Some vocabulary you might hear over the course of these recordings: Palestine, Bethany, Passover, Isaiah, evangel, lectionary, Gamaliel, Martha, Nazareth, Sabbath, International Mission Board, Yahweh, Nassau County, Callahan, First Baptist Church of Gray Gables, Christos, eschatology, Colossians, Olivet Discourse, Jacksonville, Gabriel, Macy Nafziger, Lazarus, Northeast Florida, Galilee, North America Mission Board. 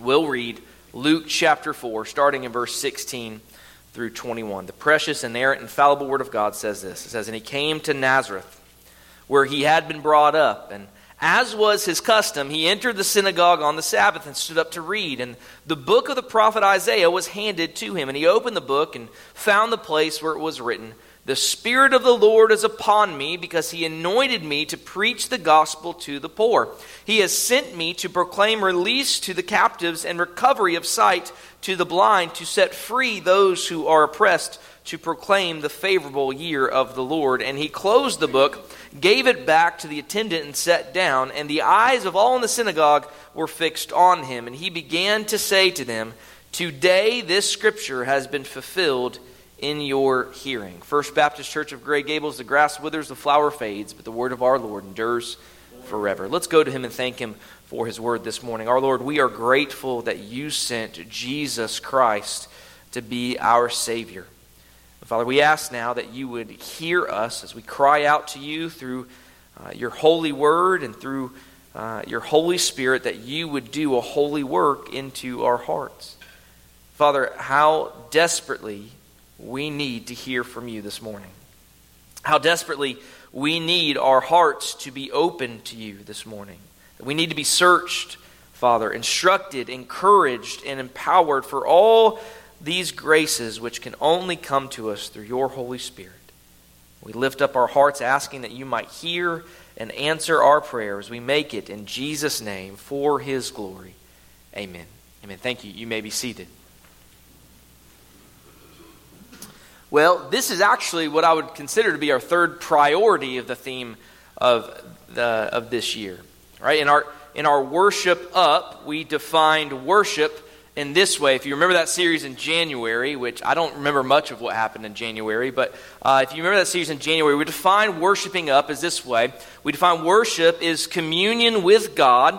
We'll read Luke chapter 4, starting in verse 16 through 21. The precious, inerrant, infallible Word of God says this. It says, "And he came to Nazareth, where he had been brought up, and as was his custom, he entered the synagogue on the Sabbath and stood up to read. And the book of the prophet Isaiah was handed to him. And he opened the book and found the place where it was written, 'The Spirit of the Lord is upon me, because he anointed me to preach the gospel to the poor. He has sent me to proclaim release to the captives and recovery of sight to the blind, to set free those who are oppressed, to proclaim the favorable year of the Lord.' And he closed the book, gave it back to the attendant, and sat down. And the eyes of all in the synagogue were fixed on him. And he began to say to them, 'Today this scripture has been fulfilled in your hearing.'" First Baptist Church of Gray Gables, the grass withers, the flower fades, but the word of our Lord endures forever. Let's go to him and thank him for his word this morning. Our Lord, we are grateful that you sent Jesus Christ to be our Savior. Father, we ask now that you would hear us as we cry out to you through your holy word and through your Holy Spirit, that you would do a holy work into our hearts. Father, how desperately we need to hear from you this morning. How desperately we need our hearts to be open to you this morning. We need to be searched, Father, instructed, encouraged, and empowered for all these graces which can only come to us through your Holy Spirit. We lift up our hearts asking that you might hear and answer our prayers. We make it in Jesus' name for his glory. Amen. Amen. Thank you. You may be seated. Well, this is actually what I would consider to be our third priority of the theme of this year. Right? In our worship up, we defined worship in this way. If you remember that series in January, which I don't remember much of what happened in January, but if you remember that series in January, we define worshiping up as this way. We define worship is communion with God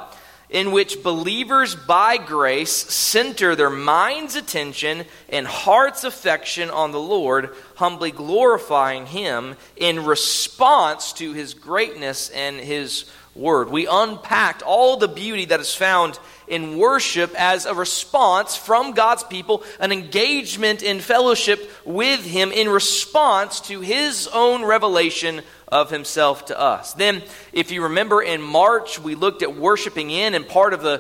in which believers by grace center their mind's attention and heart's affection on the Lord, humbly glorifying him in response to his greatness and his word. We unpacked all the beauty that is found in worship as a response from God's people, an engagement in fellowship with him in response to his own revelation of himself to us. Then, if you remember, in March, we looked at worshiping in, and part of the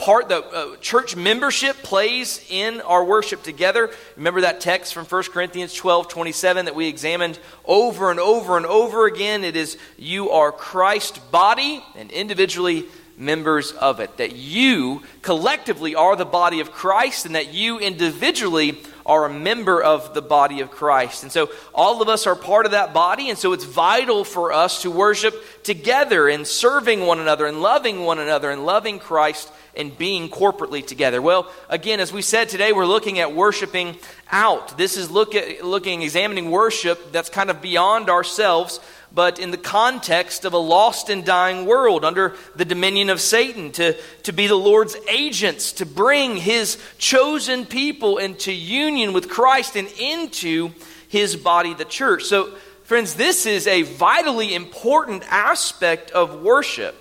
part that church membership plays in our worship together. Remember that text from 1 Corinthians 12:27 that we examined over and over and over again? It is, "You are Christ's body and individually members of it," that you collectively are the body of Christ and that you individually are a member of the body of Christ. And so all of us are part of that body, and so it's vital for us to worship together and serving one another and loving one another and loving Christ and being corporately together. Well, again, as we said today, we're looking at worshiping out. This is examining worship that's kind of beyond ourselves, but in the context of a lost and dying world under the dominion of Satan, to be the Lord's agents, to bring his chosen people into union with Christ and into his body, the church. So, friends, this is a vitally important aspect of worship.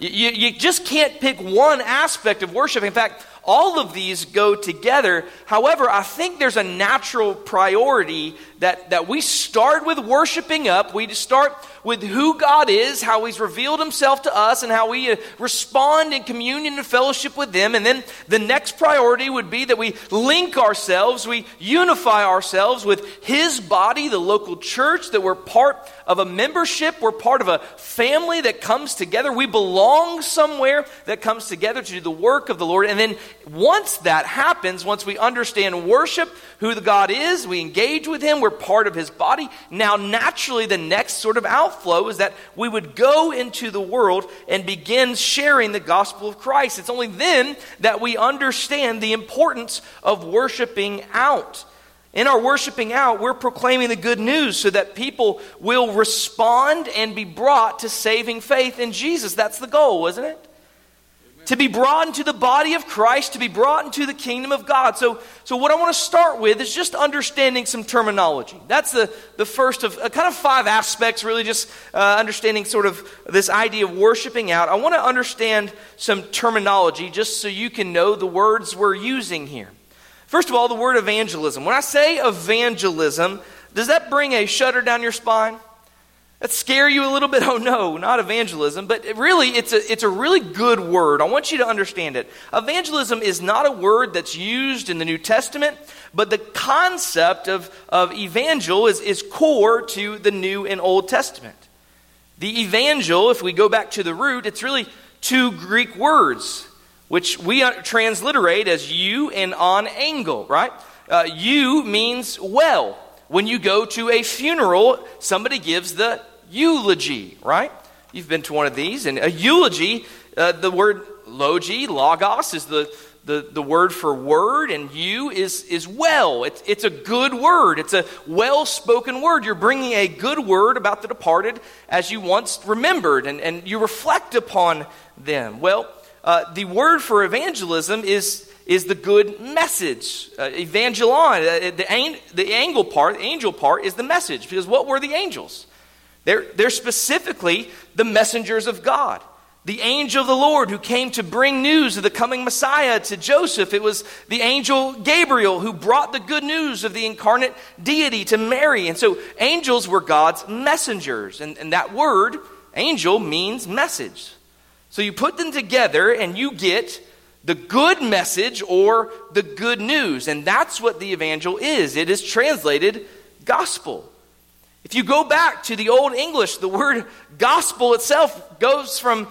You just can't pick one aspect of worship. In fact, all of these go together. However, I think there's a natural priority that we start with worshiping up. We start with who God is, how he's revealed himself to us, and how we respond in communion and fellowship with him. And then the next priority would be that we link ourselves, we unify ourselves with his body, the local church, that we're part of a membership, we're part of a family that comes together, we belong somewhere that comes together to do the work of the Lord. And then once that happens, once we understand worship, who the God is, we engage with him, we're part of his body. Now naturally the next sort of outflow is that we would go into the world and begin sharing the gospel of Christ. It's only then that we understand the importance of worshiping out. In our worshiping out, we're proclaiming the good news so that people will respond and be brought to saving faith in Jesus. That's the goal, isn't it? to be brought into the body of Christ, to be brought into the kingdom of God. So what I want to start with is just understanding some terminology. That's the first of kind of five aspects, really just understanding sort of this idea of worshiping out. I want to understand some terminology just so you can know the words we're using here. First of all, the word evangelism. When I say evangelism, does that bring a shudder down your spine? That scare you a little bit? Oh no, not evangelism. But really, it's a really good word. I want you to understand it. Evangelism is not a word that's used in the New Testament, but the concept of evangel is core to the New and Old Testament. The evangel, if we go back to the root, it's really two Greek words, which we transliterate as you and on angle, right? You means well. When you go to a funeral, somebody gives the eulogy, right? You've been to one of these. And a eulogy, the word logos is the word for word, and you is well. It's a good word. It's a well-spoken word. You're bringing a good word about the departed as you once remembered, and you reflect upon them. Well, the word for evangelism is the good message. Evangelon, the angel part, is the message. Because what were the angels? They're specifically the messengers of God. The angel of the Lord who came to bring news of the coming Messiah to Joseph. It was the angel Gabriel who brought the good news of the incarnate deity to Mary. And so angels were God's messengers. And that word, angel, means message. So you put them together and you get the good message or the good news. And that's what the evangel is. It is translated gospel. If you go back to the Old English, the word gospel itself goes from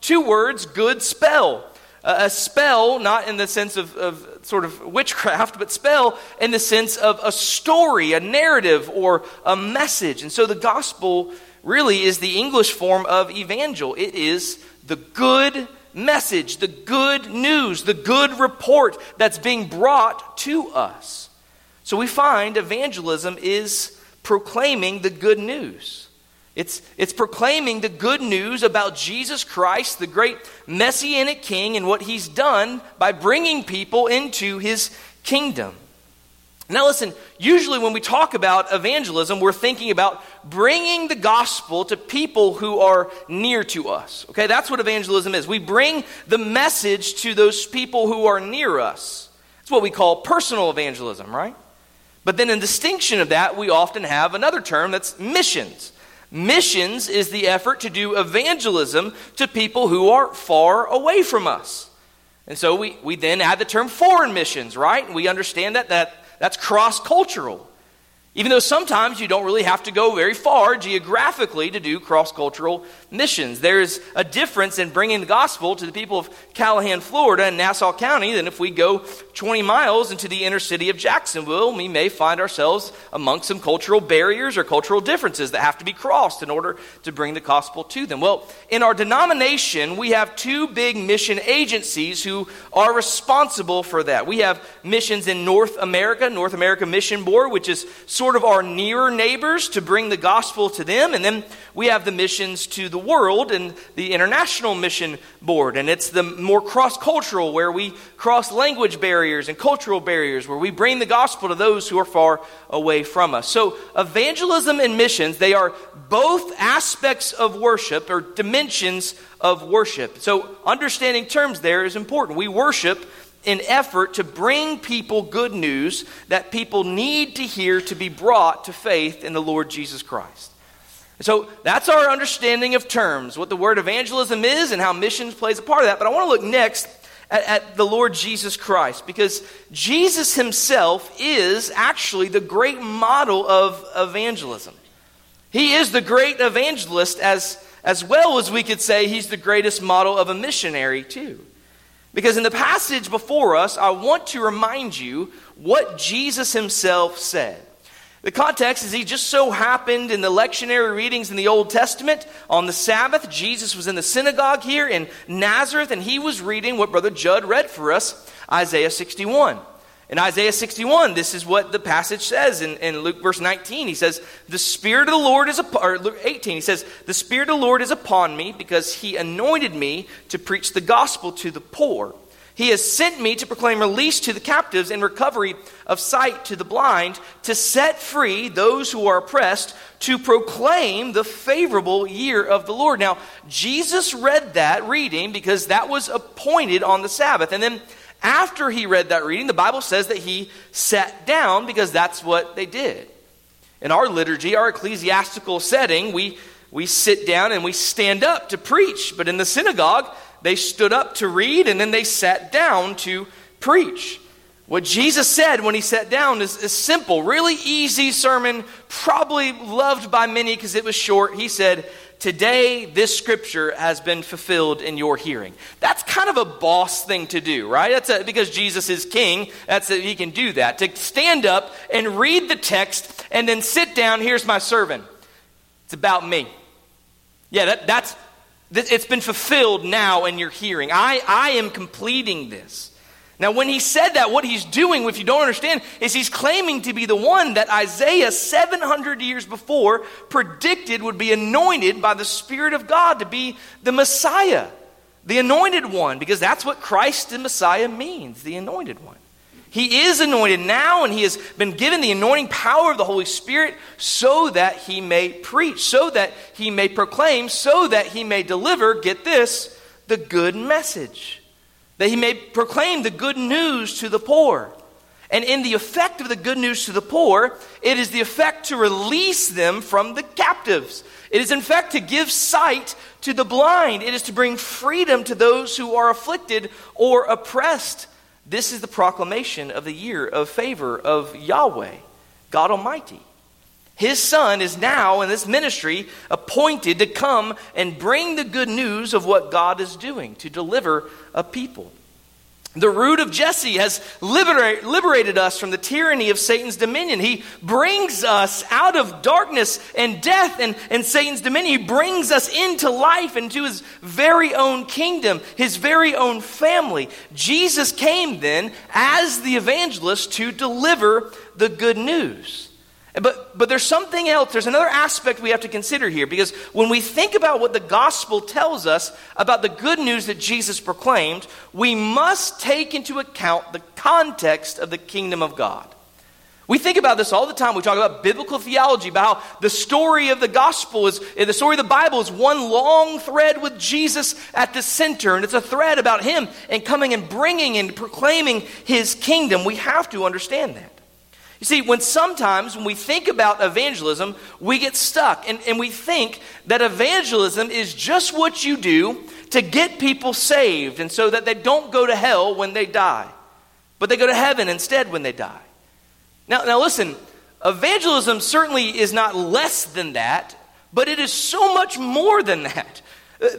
two words, good spell. A spell, not in the sense of sort of witchcraft, but spell in the sense of a story, a narrative, or a message. And so the gospel really is the English form of evangel. It is the good message, the good news, the good report that's being brought to us. So we find evangelism is proclaiming the good news. It's proclaiming the good news about Jesus Christ, the great messianic king, and what he's done by bringing people into his kingdom. Now listen, usually when we talk about evangelism, we're thinking about bringing the gospel to people who are near to us. Okay, that's what evangelism is. We bring the message to those people who are near us. That's what we call personal evangelism, right? But then in distinction of that, we often have another term that's missions. Missions is the effort to do evangelism to people who are far away from us. And so we then add the term foreign missions, right? And we understand that that's cross-cultural. Even though sometimes you don't really have to go very far geographically to do cross-cultural missions. There is a difference in bringing the gospel to the people of Callahan, Florida and Nassau County than if we go 20 miles into the inner city of Jacksonville. We may find ourselves among some cultural barriers or cultural differences that have to be crossed in order to bring the gospel to them. Well, in our denomination, we have two big mission agencies who are responsible for that. We have missions in North America Mission Board, which is sort of our nearer neighbors to bring the gospel to them. And then we have the missions to the world and the International Mission Board. And it's the more cross-cultural, where we cross language barriers and cultural barriers, where we bring the gospel to those who are far away from us. So evangelism and missions, they are both aspects of worship or dimensions of worship. So understanding terms there is important. We worship in effort to bring people good news that people need to hear to be brought to faith in the Lord Jesus Christ. So that's our understanding of terms, what the word evangelism is and how missions plays a part of that. But I want to look next at the Lord Jesus Christ, because Jesus himself is actually the great model of evangelism. He is the great evangelist as well as we could say he's the greatest model of a missionary too. Because in the passage before us, I want to remind you what Jesus himself said. The context is he just so happened in the lectionary readings in the Old Testament on the Sabbath, Jesus was in the synagogue here in Nazareth, and he was reading what Brother Judd read for us, Isaiah 61. In Isaiah 61, this is what the passage says. In Luke verse 19, he says, the Spirit of the Lord is upon, or Luke 18, he says, the Spirit of the Lord is upon me because he anointed me to preach the gospel to the poor. He has sent me to proclaim release to the captives and recovery of sight to the blind, to set free those who are oppressed, to proclaim the favorable year of the Lord. Now, Jesus read that reading because that was appointed on the Sabbath. And then after he read that reading, the Bible says that he sat down because that's what they did. In our liturgy, our ecclesiastical setting, we sit down and we stand up to preach. But in the synagogue, they stood up to read and then they sat down to preach. What Jesus said when he sat down is simple, really easy sermon, probably loved by many because it was short. He said, today, this scripture has been fulfilled in your hearing. That's kind of a boss thing to do, right? Because Jesus is king, he can do that. To stand up and read the text and then sit down, here's my servant. It's about me. Yeah, it's been fulfilled now in your hearing. I am completing this. Now, when he said that, what he's doing, if you don't understand, is he's claiming to be the one that Isaiah 700 years before predicted would be anointed by the Spirit of God to be the Messiah, the anointed one, because that's what Christ and Messiah means, the anointed one. He is anointed now, and he has been given the anointing power of the Holy Spirit so that he may preach, so that he may proclaim, so that he may deliver, get this, the good message. That he may proclaim the good news to the poor. And in the effect of the good news to the poor, it is the effect to release them from the captives. It is in fact to give sight to the blind. It is to bring freedom to those who are afflicted or oppressed. This is the proclamation of the year of favor of Yahweh, God Almighty. His son is now in this ministry appointed to come and bring the good news of what God is doing to deliver a people. The root of Jesse has liberated us from the tyranny of Satan's dominion. He brings us out of darkness and death and Satan's dominion. He brings us into life, into his very own kingdom, his very own family. Jesus came then as the evangelist to deliver the good news. But there's something else. There's another aspect we have to consider here, because when we think about what the gospel tells us about the good news that Jesus proclaimed, we must take into account the context of the kingdom of God. We think about this all the time. We talk about biblical theology, about how the story of the gospel is, the story of the Bible is one long thread with Jesus at the center. And it's a thread about him and coming and bringing and proclaiming his kingdom. We have to understand that. You see, when we think about evangelism, we get stuck and we think that evangelism is just what you do to get people saved and so that they don't go to hell when they die, but they go to heaven instead when they die. Now listen, evangelism certainly is not less than that, but it is so much more than that.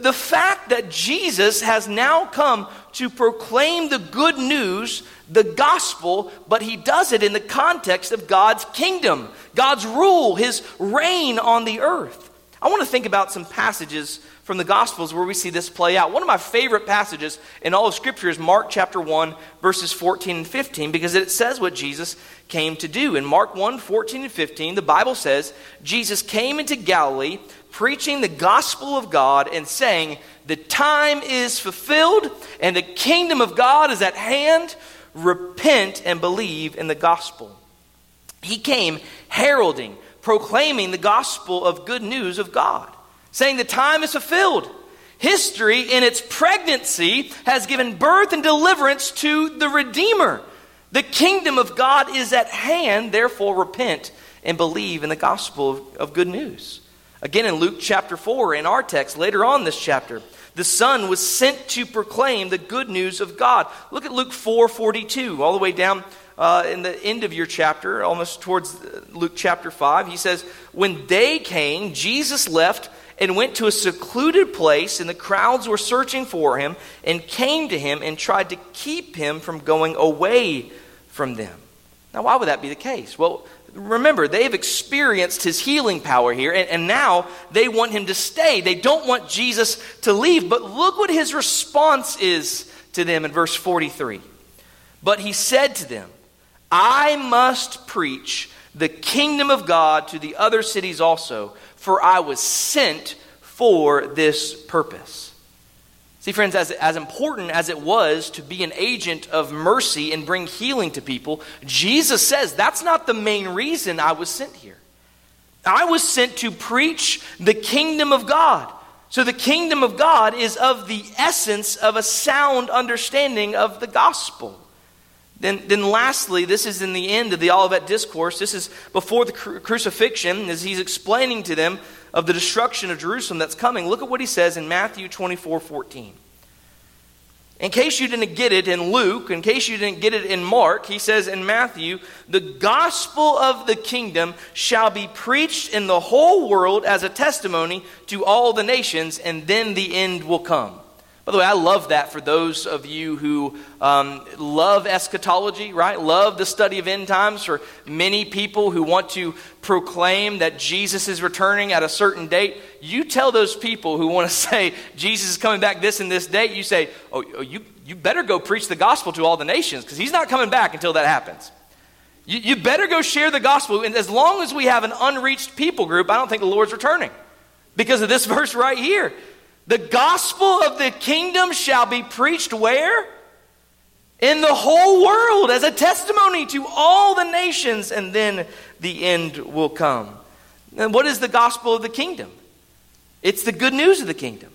The fact that Jesus has now come to proclaim the good news, the gospel, but he does it in the context of God's kingdom, God's rule, his reign on the earth. I want to think about some passages from the Gospels where we see this play out. One of my favorite passages in all of Scripture is Mark chapter 1, verses 14 and 15, because it says what Jesus came to do. In Mark 1, 14 and 15, the Bible says, Jesus came into Galilee, preaching the gospel of God and saying, the time is fulfilled and the kingdom of God is at hand. Repent and believe in the gospel. He came heralding, proclaiming the gospel of good news of God, saying the time is fulfilled. History in its pregnancy has given birth and deliverance to the Redeemer. The kingdom of God is at hand, therefore repent and believe in the gospel of good news. Again, in Luke chapter 4, in our text, later on this chapter, the Son was sent to proclaim the good news of God. Look at Luke 4:42, all the way down in the end of your chapter, almost towards Luke chapter 5. He says, when they came, Jesus left and went to a secluded place, and the crowds were searching for him and came to him and tried to keep him from going away from them. Now, why would that be the case? Well, remember, they've experienced his healing power here, and now they want him to stay. They don't want Jesus to leave. But look what his response is to them in verse 43. But he said to them, I must preach the kingdom of God to the other cities also, for I was sent for this purpose." See, friends, as important as it was to be an agent of mercy and bring healing to people, Jesus says that's not the main reason I was sent here. I was sent to preach the kingdom of God. So the kingdom of God is of the essence of a sound understanding of the gospel. Then lastly, this is in the end of the Olivet Discourse. This is before the crucifixion, as he's explaining to them of the destruction of Jerusalem that's coming. Look at what he says in Matthew 24:14. In case you didn't get it in Luke, in case you didn't get it in Mark, he says in Matthew, "The gospel of the kingdom shall be preached in the whole world as a testimony to all the nations, and then the end will come." By the way, I love that for those of you who love eschatology, right? Love the study of end times. For many people who want to proclaim that Jesus is returning at a certain date, you tell those people who want to say Jesus is coming back this and this date, you say, "Oh, you better go preach the gospel to all the nations, because he's not coming back until that happens. You better go share the gospel." And as long as we have an unreached people group, I don't think the Lord's returning because of this verse right here. The gospel of the kingdom shall be preached where? In the whole world as a testimony to all the nations, and then the end will come. And what is the gospel of the kingdom? It's the good news of the kingdom.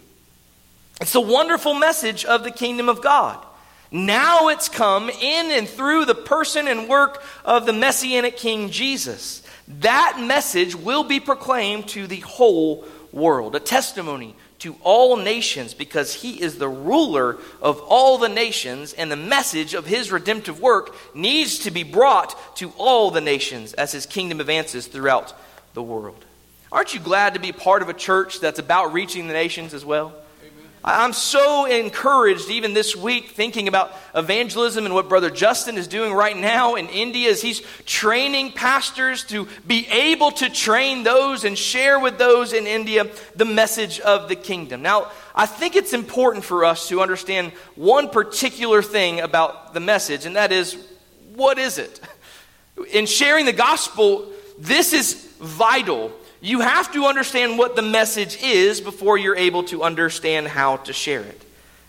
It's the wonderful message of the kingdom of God. Now it's come in and through the person and work of the Messianic King Jesus. That message will be proclaimed to the whole world, a testimony to all nations, because he is the ruler of all the nations, and the message of his redemptive work needs to be brought to all the nations as his kingdom advances throughout the world. Aren't you glad to be part of a church that's about reaching the nations as well? Amen. I'm so encouraged even this week thinking about evangelism and what Brother Justin is doing right now in India as he's training pastors to be able to train those and share with those in India the message of the kingdom. Now, I think it's important for us to understand one particular thing about the message, and that is, what is it? In sharing the gospel, this is vital. You have to understand what the message is before you're able to understand how to share it,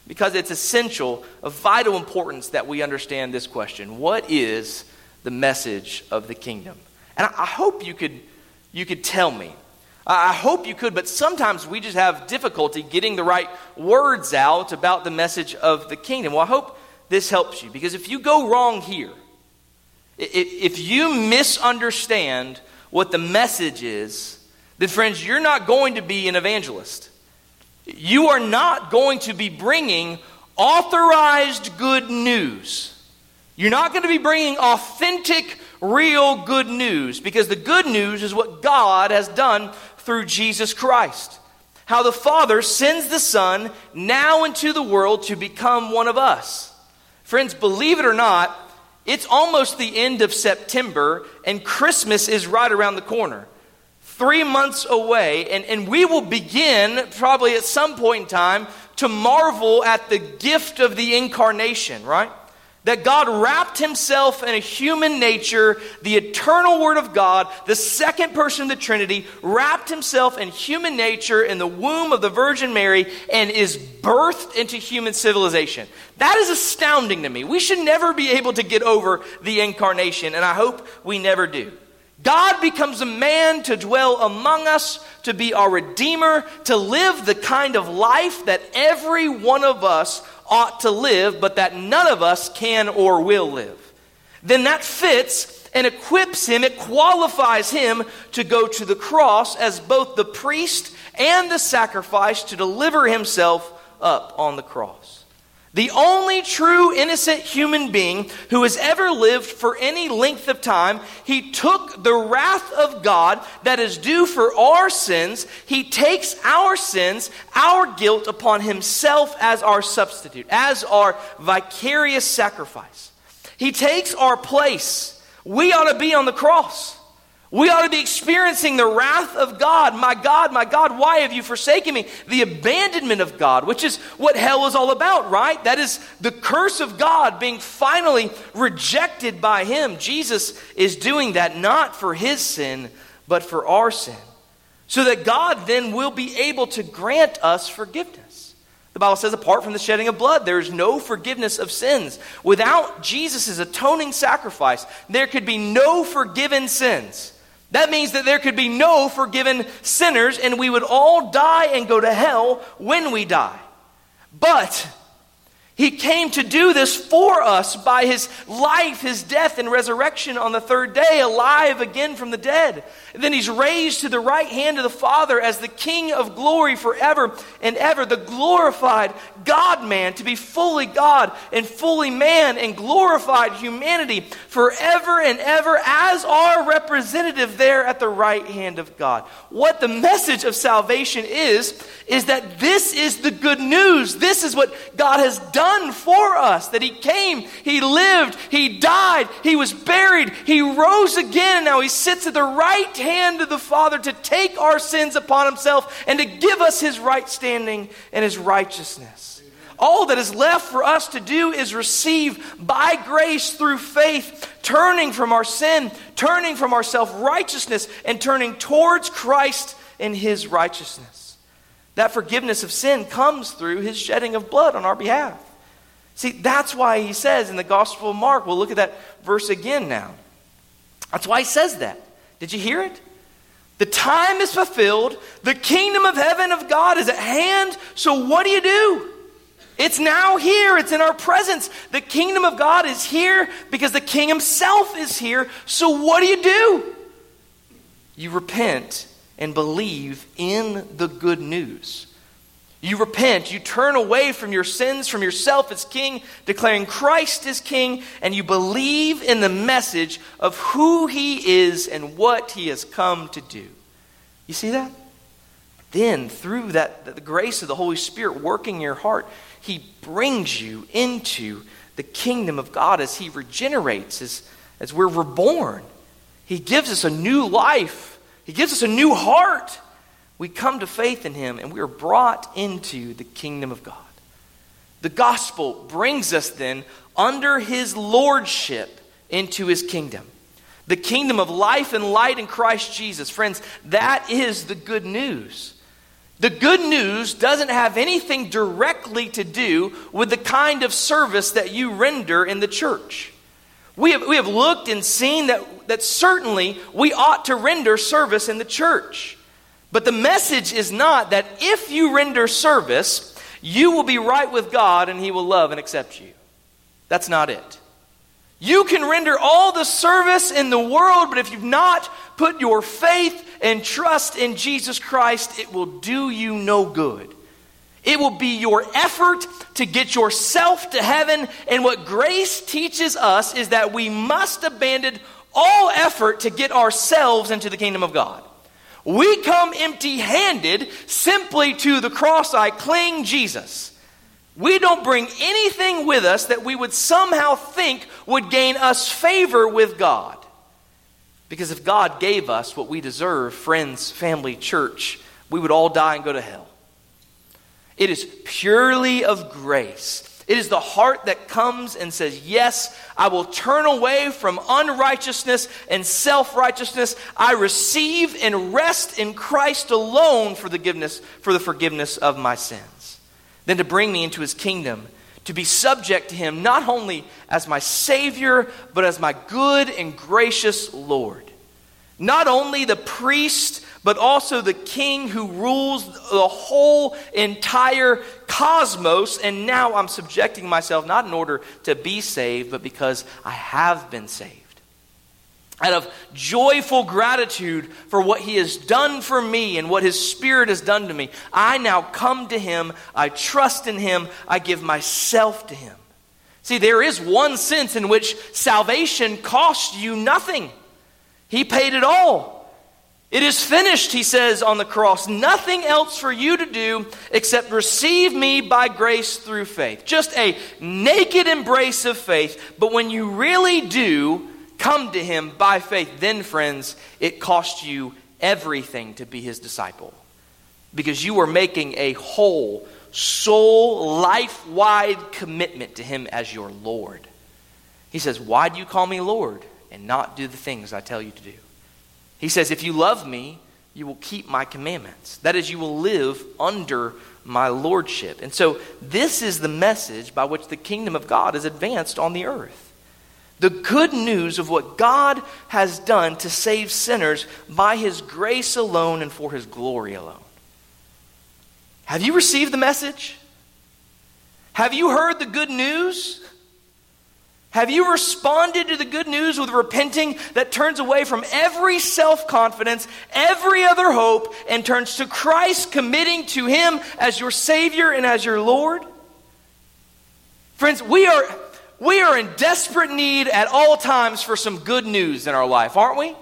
because it's essential, of vital importance, that we understand this question. What is the message of the kingdom? And I hope you could tell me. I hope you could, but sometimes we just have difficulty getting the right words out about the message of the kingdom. Well, I hope this helps you, because if you go wrong here, if you misunderstand what the message is, then friends, you're not going to be an evangelist. You are not going to be bringing authorized good news. You're not going to be bringing authentic, real good news, because the good news is what God has done through Jesus Christ. How the Father sends the Son now into the world to become one of us. Friends, believe it or not, it's almost the end of September, and Christmas is right around the corner. 3 months away, and we will begin, probably at some point in time, to marvel at the gift of the incarnation, right? That God wrapped himself in a human nature, the eternal Word of God, the second person of the Trinity, wrapped himself in human nature in the womb of the Virgin Mary, and is birthed into human civilization. That is astounding to me. We should never be able to get over the incarnation, and I hope we never do. God becomes a man to dwell among us, to be our Redeemer, to live the kind of life that every one of us ought to live, but that none of us can or will live. Then that fits and equips him, it qualifies him to go to the cross as both the priest and the sacrifice to deliver himself up on the cross. The only true innocent human being who has ever lived for any length of time, he took the wrath of God that is due for our sins. He takes our sins, our guilt, upon himself as our substitute, as our vicarious sacrifice. He takes our place. We ought to be on the cross. We ought to be experiencing the wrath of God. My God, my God, why have you forsaken me? The abandonment of God, which is what hell is all about, right? That is the curse of God being finally rejected by him. Jesus is doing that not for his sin, but for our sin. So that God then will be able to grant us forgiveness. The Bible says, apart from the shedding of blood, there is no forgiveness of sins. Without Jesus' atoning sacrifice, there could be no forgiven sins. That means that there could be no forgiven sinners, and we would all die and go to hell when we die. But he came to do this for us by his life, his death, and resurrection on the third day, alive again from the dead. And then he's raised to the right hand of the Father as the King of glory forever and ever, the glorified God-man, to be fully God and fully man and glorified humanity forever and ever as our representative there at the right hand of God. What the message of salvation is that this is the good news. This is what God has done for us, that he came, he lived, he died, he was buried, he rose again, and now he sits at the right hand of the Father to take our sins upon himself and to give us his right standing and his righteousness. Amen. All that is left for us to do is receive by grace through faith, turning from our sin, turning from our self-righteousness, and turning towards Christ and his righteousness. That forgiveness of sin comes through his shedding of blood on our behalf. See, that's why he says in the Gospel of Mark, we'll look at that verse again now. That's why he says that. Did you hear it? The time is fulfilled. The kingdom of heaven of God is at hand. So what do you do? It's now here. It's in our presence. The kingdom of God is here because the king himself is here. So what do? You repent and believe in the good news. You repent, you turn away from your sins, from yourself as king, declaring Christ as king, and you believe in the message of who he is and what he has come to do. You see that? Then, through that, the grace of the Holy Spirit working in your heart, he brings you into the kingdom of God as he regenerates, as we're reborn. He gives us a new life. He gives us a new heart. We come to faith in him and we are brought into the kingdom of God. The gospel brings us then under his lordship into his kingdom. The kingdom of life and light in Christ Jesus. Friends, that is the good news. The good news doesn't have anything directly to do with the kind of service that you render in the church. We have looked and seen that certainly we ought to render service in the church. But the message is not that if you render service, you will be right with God and he will love and accept you. That's not it. You can render all the service in the world, but if you've not put your faith and trust in Jesus Christ, it will do you no good. It will be your effort to get yourself to heaven. And what grace teaches us is that we must abandon all effort to get ourselves into the kingdom of God. We come empty-handed simply to the cross I cling, Jesus. We don't bring anything with us that we would somehow think would gain us favor with God. Because if God gave us what we deserve, friends, family, church, we would all die and go to hell. It is purely of grace. It is the heart that comes and says, yes, I will turn away from unrighteousness and self-righteousness. I receive and rest in Christ alone for the forgiveness of my sins. Then to bring me into his kingdom, to be subject to him, not only as my Savior, but as my good and gracious Lord. Not only the priest, but also the king who rules the whole entire cosmos. And now I'm subjecting myself not in order to be saved, but because I have been saved. Out of joyful gratitude for what he has done for me and what his Spirit has done to me, I now come to him, I trust in him, I give myself to him. See, there is one sense in which salvation costs you nothing. He paid it all. It is finished, he says on the cross. Nothing else for you to do except receive me by grace through faith. Just a naked embrace of faith. But when you really do, Come to him by faith. Then, friends, it cost you everything to be his disciple, because you were making a whole, soul, life-wide commitment to him as your Lord. He says, why do you call me Lord and not do the things I tell you to do? He says, if you love me, you will keep my commandments. That is, you will live under my lordship. And so this is the message by which the kingdom of God is advanced on the earth. The good news of what God has done to save sinners by his grace alone and for his glory alone. Have you received the message? Have you heard the good news? Have you responded to the good news with repenting that turns away from every self-confidence, every other hope, and turns to Christ, committing to him as your Savior and as your Lord? Friends, we are in desperate need at all times for some good news in our life, aren't we?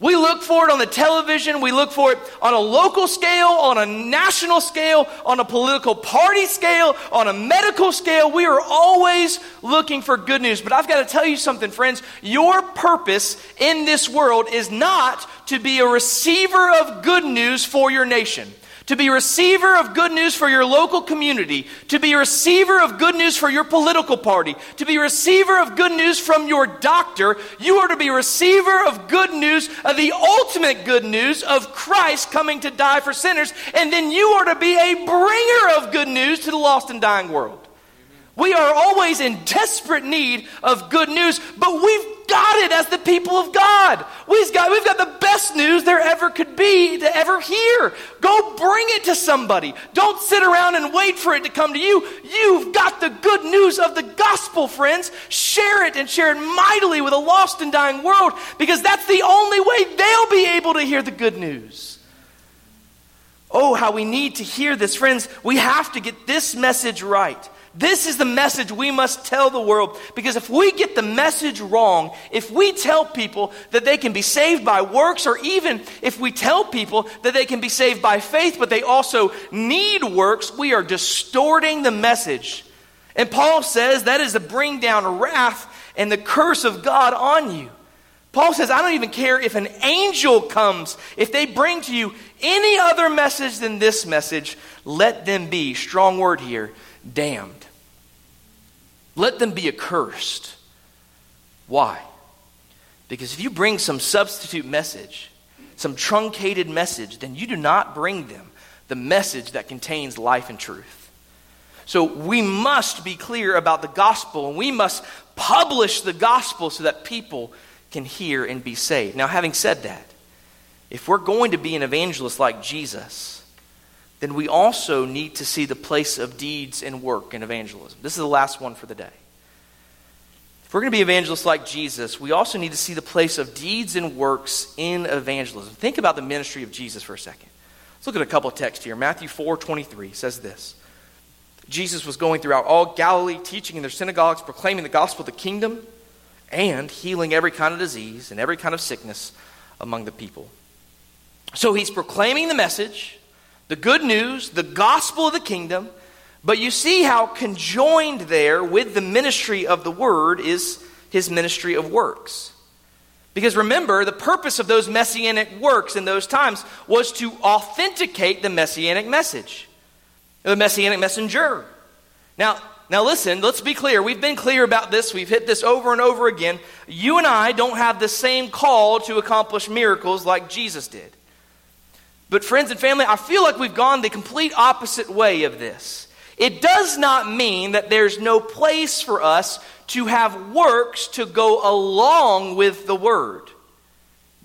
We look for it on the television. We look for it on a local scale, on a national scale, on a political party scale, on a medical scale. We are always looking for good news. But I've got to tell you something, friends. Your purpose in this world is not to be a receiver of good news for your nation, to be a receiver of good news for your local community, to be a receiver of good news for your political party, to be a receiver of good news from your doctor. You are to be a receiver of good news, of the ultimate good news of Christ coming to die for sinners, and then you are to be a bringer of good news to the lost and dying world. We are always in desperate need of good news, but we've got it as the people of God. We've got the best news there ever could be to ever hear. Go bring it to somebody. Don't sit around and wait for it to come to you. You've got the good news of the gospel, friends. Share it, and share it mightily with a lost and dying world, because that's the only way they'll be able to hear the good news. Oh, how we need to hear this, friends. We have to get this message right. This is the message we must tell the world, because if we get the message wrong, if we tell people that they can be saved by works, or even if we tell people that they can be saved by faith, but they also need works, we are distorting the message. And Paul says that is to bring down wrath and the curse of God on you. Paul says, I don't even care if an angel comes. If they bring to you any other message than this message, let them be, strong word here, damned. Let them be accursed. Why? Because if you bring some substitute message, some truncated message, then you do not bring them the message that contains life and truth. So we must be clear about the gospel, and we must publish the gospel so that people can hear and be saved. Now, having said that, if we're going to be an evangelist like Jesus, then we also need to see the place of deeds and work in evangelism. This is the last one for the day. If we're going to be evangelists like Jesus, we also need to see the place of deeds and works in evangelism. Think about the ministry of Jesus for a second. Let's look at a couple of texts here. Matthew 4:23 says this. Jesus was going throughout all Galilee, teaching in their synagogues, proclaiming the gospel of the kingdom, and healing every kind of disease and every kind of sickness among the people. So he's proclaiming the message, the good news, the gospel of the kingdom, but you see how conjoined there with the ministry of the word is his ministry of works. Because remember, the purpose of those messianic works in those times was to authenticate the messianic message, the messianic messenger. Now listen, let's be clear. We've been clear about this. We've hit this over and over again. You and I don't have the same call to accomplish miracles like Jesus did. But friends and family, I feel like we've gone the complete opposite way of this. It does not mean that there's no place for us to have works to go along with the word.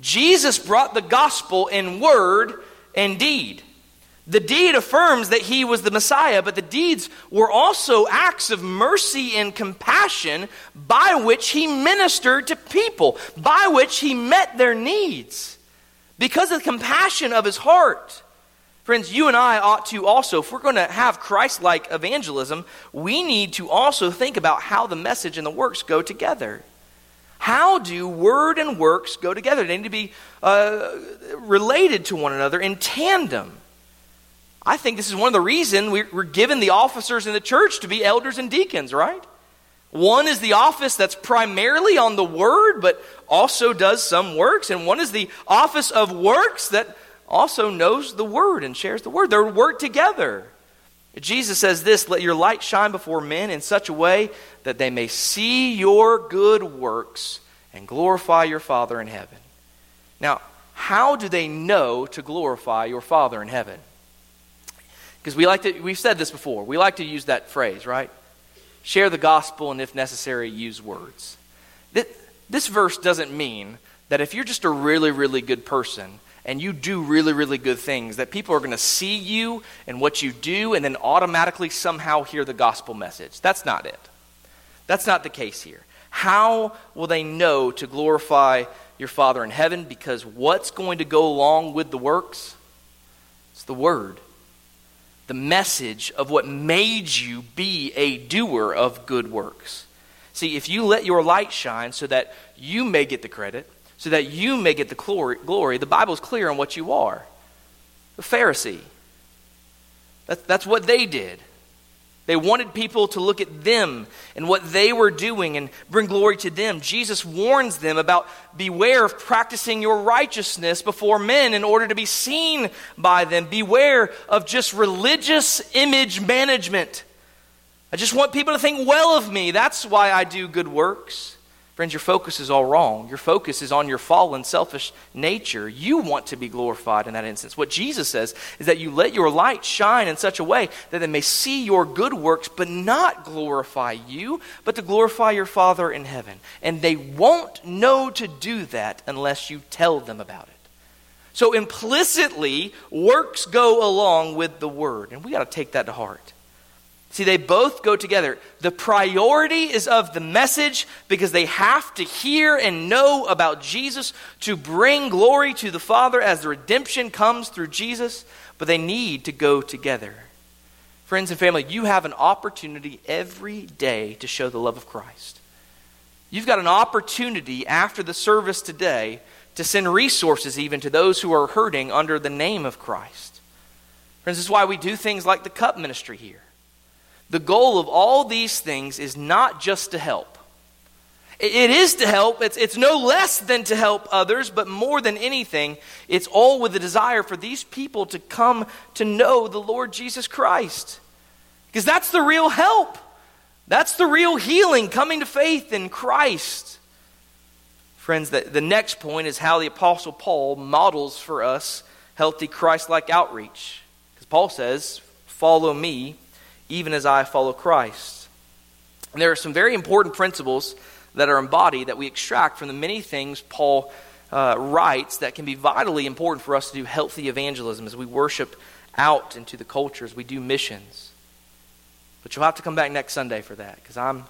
Jesus brought the gospel in word and deed. The deed affirms that he was the Messiah, but the deeds were also acts of mercy and compassion by which he ministered to people, by which he met their needs, because of the compassion of his heart. Friends, you and I ought to also, if we're going to have Christ-like evangelism, we need to also think about how the message and the works go together. How do word and works go together? They need to be related to one another in tandem. I think this is one of the reasons we're given the officers in the church to be elders and deacons, right? One is the office that's primarily on the word, but also does some works. And one is the office of works that also knows the word and shares the word. They work together. Jesus says this, "Let your light shine before men in such a way that they may see your good works and glorify your Father in heaven." Now, how do they know to glorify your Father in heaven? Because we've said this before. We like to use that phrase, right? Share the gospel and, if necessary, use words. This verse doesn't mean that if you're just a really, really good person and you do really, really good things, that people are going to see you and what you do and then automatically somehow hear the gospel message. That's not it. That's not the case here. How will they know to glorify your Father in heaven? Because what's going to go along with the works? It's the word. The message of what made you be a doer of good works. See, if you let your light shine so that you may get the credit, so that you may get the glory, the Bible's clear on what you are. The Pharisee. That's what they did. They wanted people to look at them and what they were doing and bring glory to them. Jesus warns them about beware of practicing your righteousness before men in order to be seen by them. Beware of just religious image management. I just want people to think well of me. That's why I do good works. Friends, your focus is all wrong. Your focus is on your fallen, selfish nature. You want to be glorified in that instance. What Jesus says is that you let your light shine in such a way that they may see your good works, but not glorify you, but to glorify your Father in heaven. And they won't know to do that unless you tell them about it. So implicitly, works go along with the word. And we got to take that to heart. See, they both go together. The priority is of the message because they have to hear and know about Jesus to bring glory to the Father as the redemption comes through Jesus, but they need to go together. Friends and family, you have an opportunity every day to show the love of Christ. You've got an opportunity after the service today to send resources even to those who are hurting under the name of Christ. Friends, this is why we do things like the cup ministry here. The goal of all these things is not just to help. It is to help. It's no less than to help others, but more than anything, it's all with the desire for these people to come to know the Lord Jesus Christ. Because that's the real help. That's the real healing, coming to faith in Christ. Friends, the next point is how the Apostle Paul models for us healthy Christ-like outreach. Because Paul says, "Follow me, even as I follow Christ." And there are some very important principles that are embodied that we extract from the many things Paul writes that can be vitally important for us to do healthy evangelism as we worship out into the culture, as we do missions. But you'll have to come back next Sunday for that, because I'm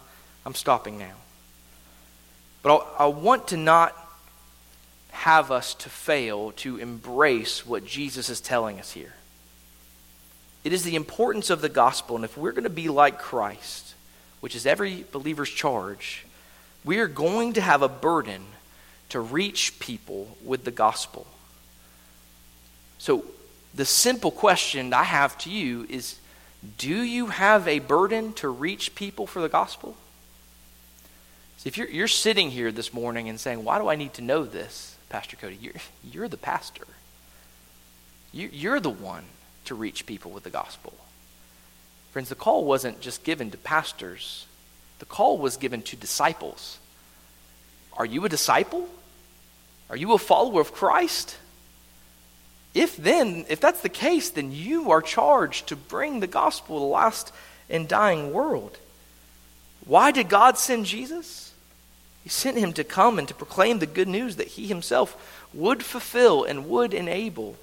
stopping now. But I want to not have us to fail to embrace what Jesus is telling us here. It is the importance of the gospel, and if we're going to be like Christ, which is every believer's charge, we are going to have a burden to reach people with the gospel. So the simple question I have to you is, do you have a burden to reach people for the gospel? So if you're sitting here this morning and saying, why do I need to know this, Pastor Cody? You're the pastor. You're the one to reach people with the gospel. Friends, the call wasn't just given to pastors. The call was given to disciples. Are you a disciple? Are you a follower of Christ? If that's the case, then you are charged to bring the gospel to the lost and dying world. Why did God send Jesus? He sent him to come and to proclaim the good news that he himself would fulfill and would enable.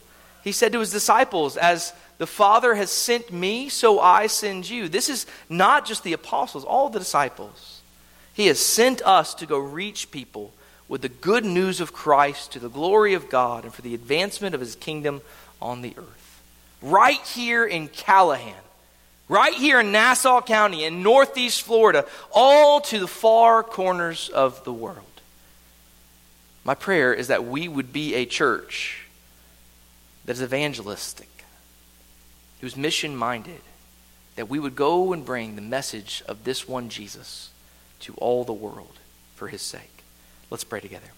He said to his disciples, as the Father has sent me, so I send you. This is not just the apostles, all the disciples. He has sent us to go reach people with the good news of Christ to the glory of God and for the advancement of his kingdom on the earth. Right here in Callahan, right here in Nassau County, in Northeast Florida, all to the far corners of the world. My prayer is that we would be a church that is evangelistic, who's mission-minded, that we would go and bring the message of this one Jesus to all the world for his sake. Let's pray together.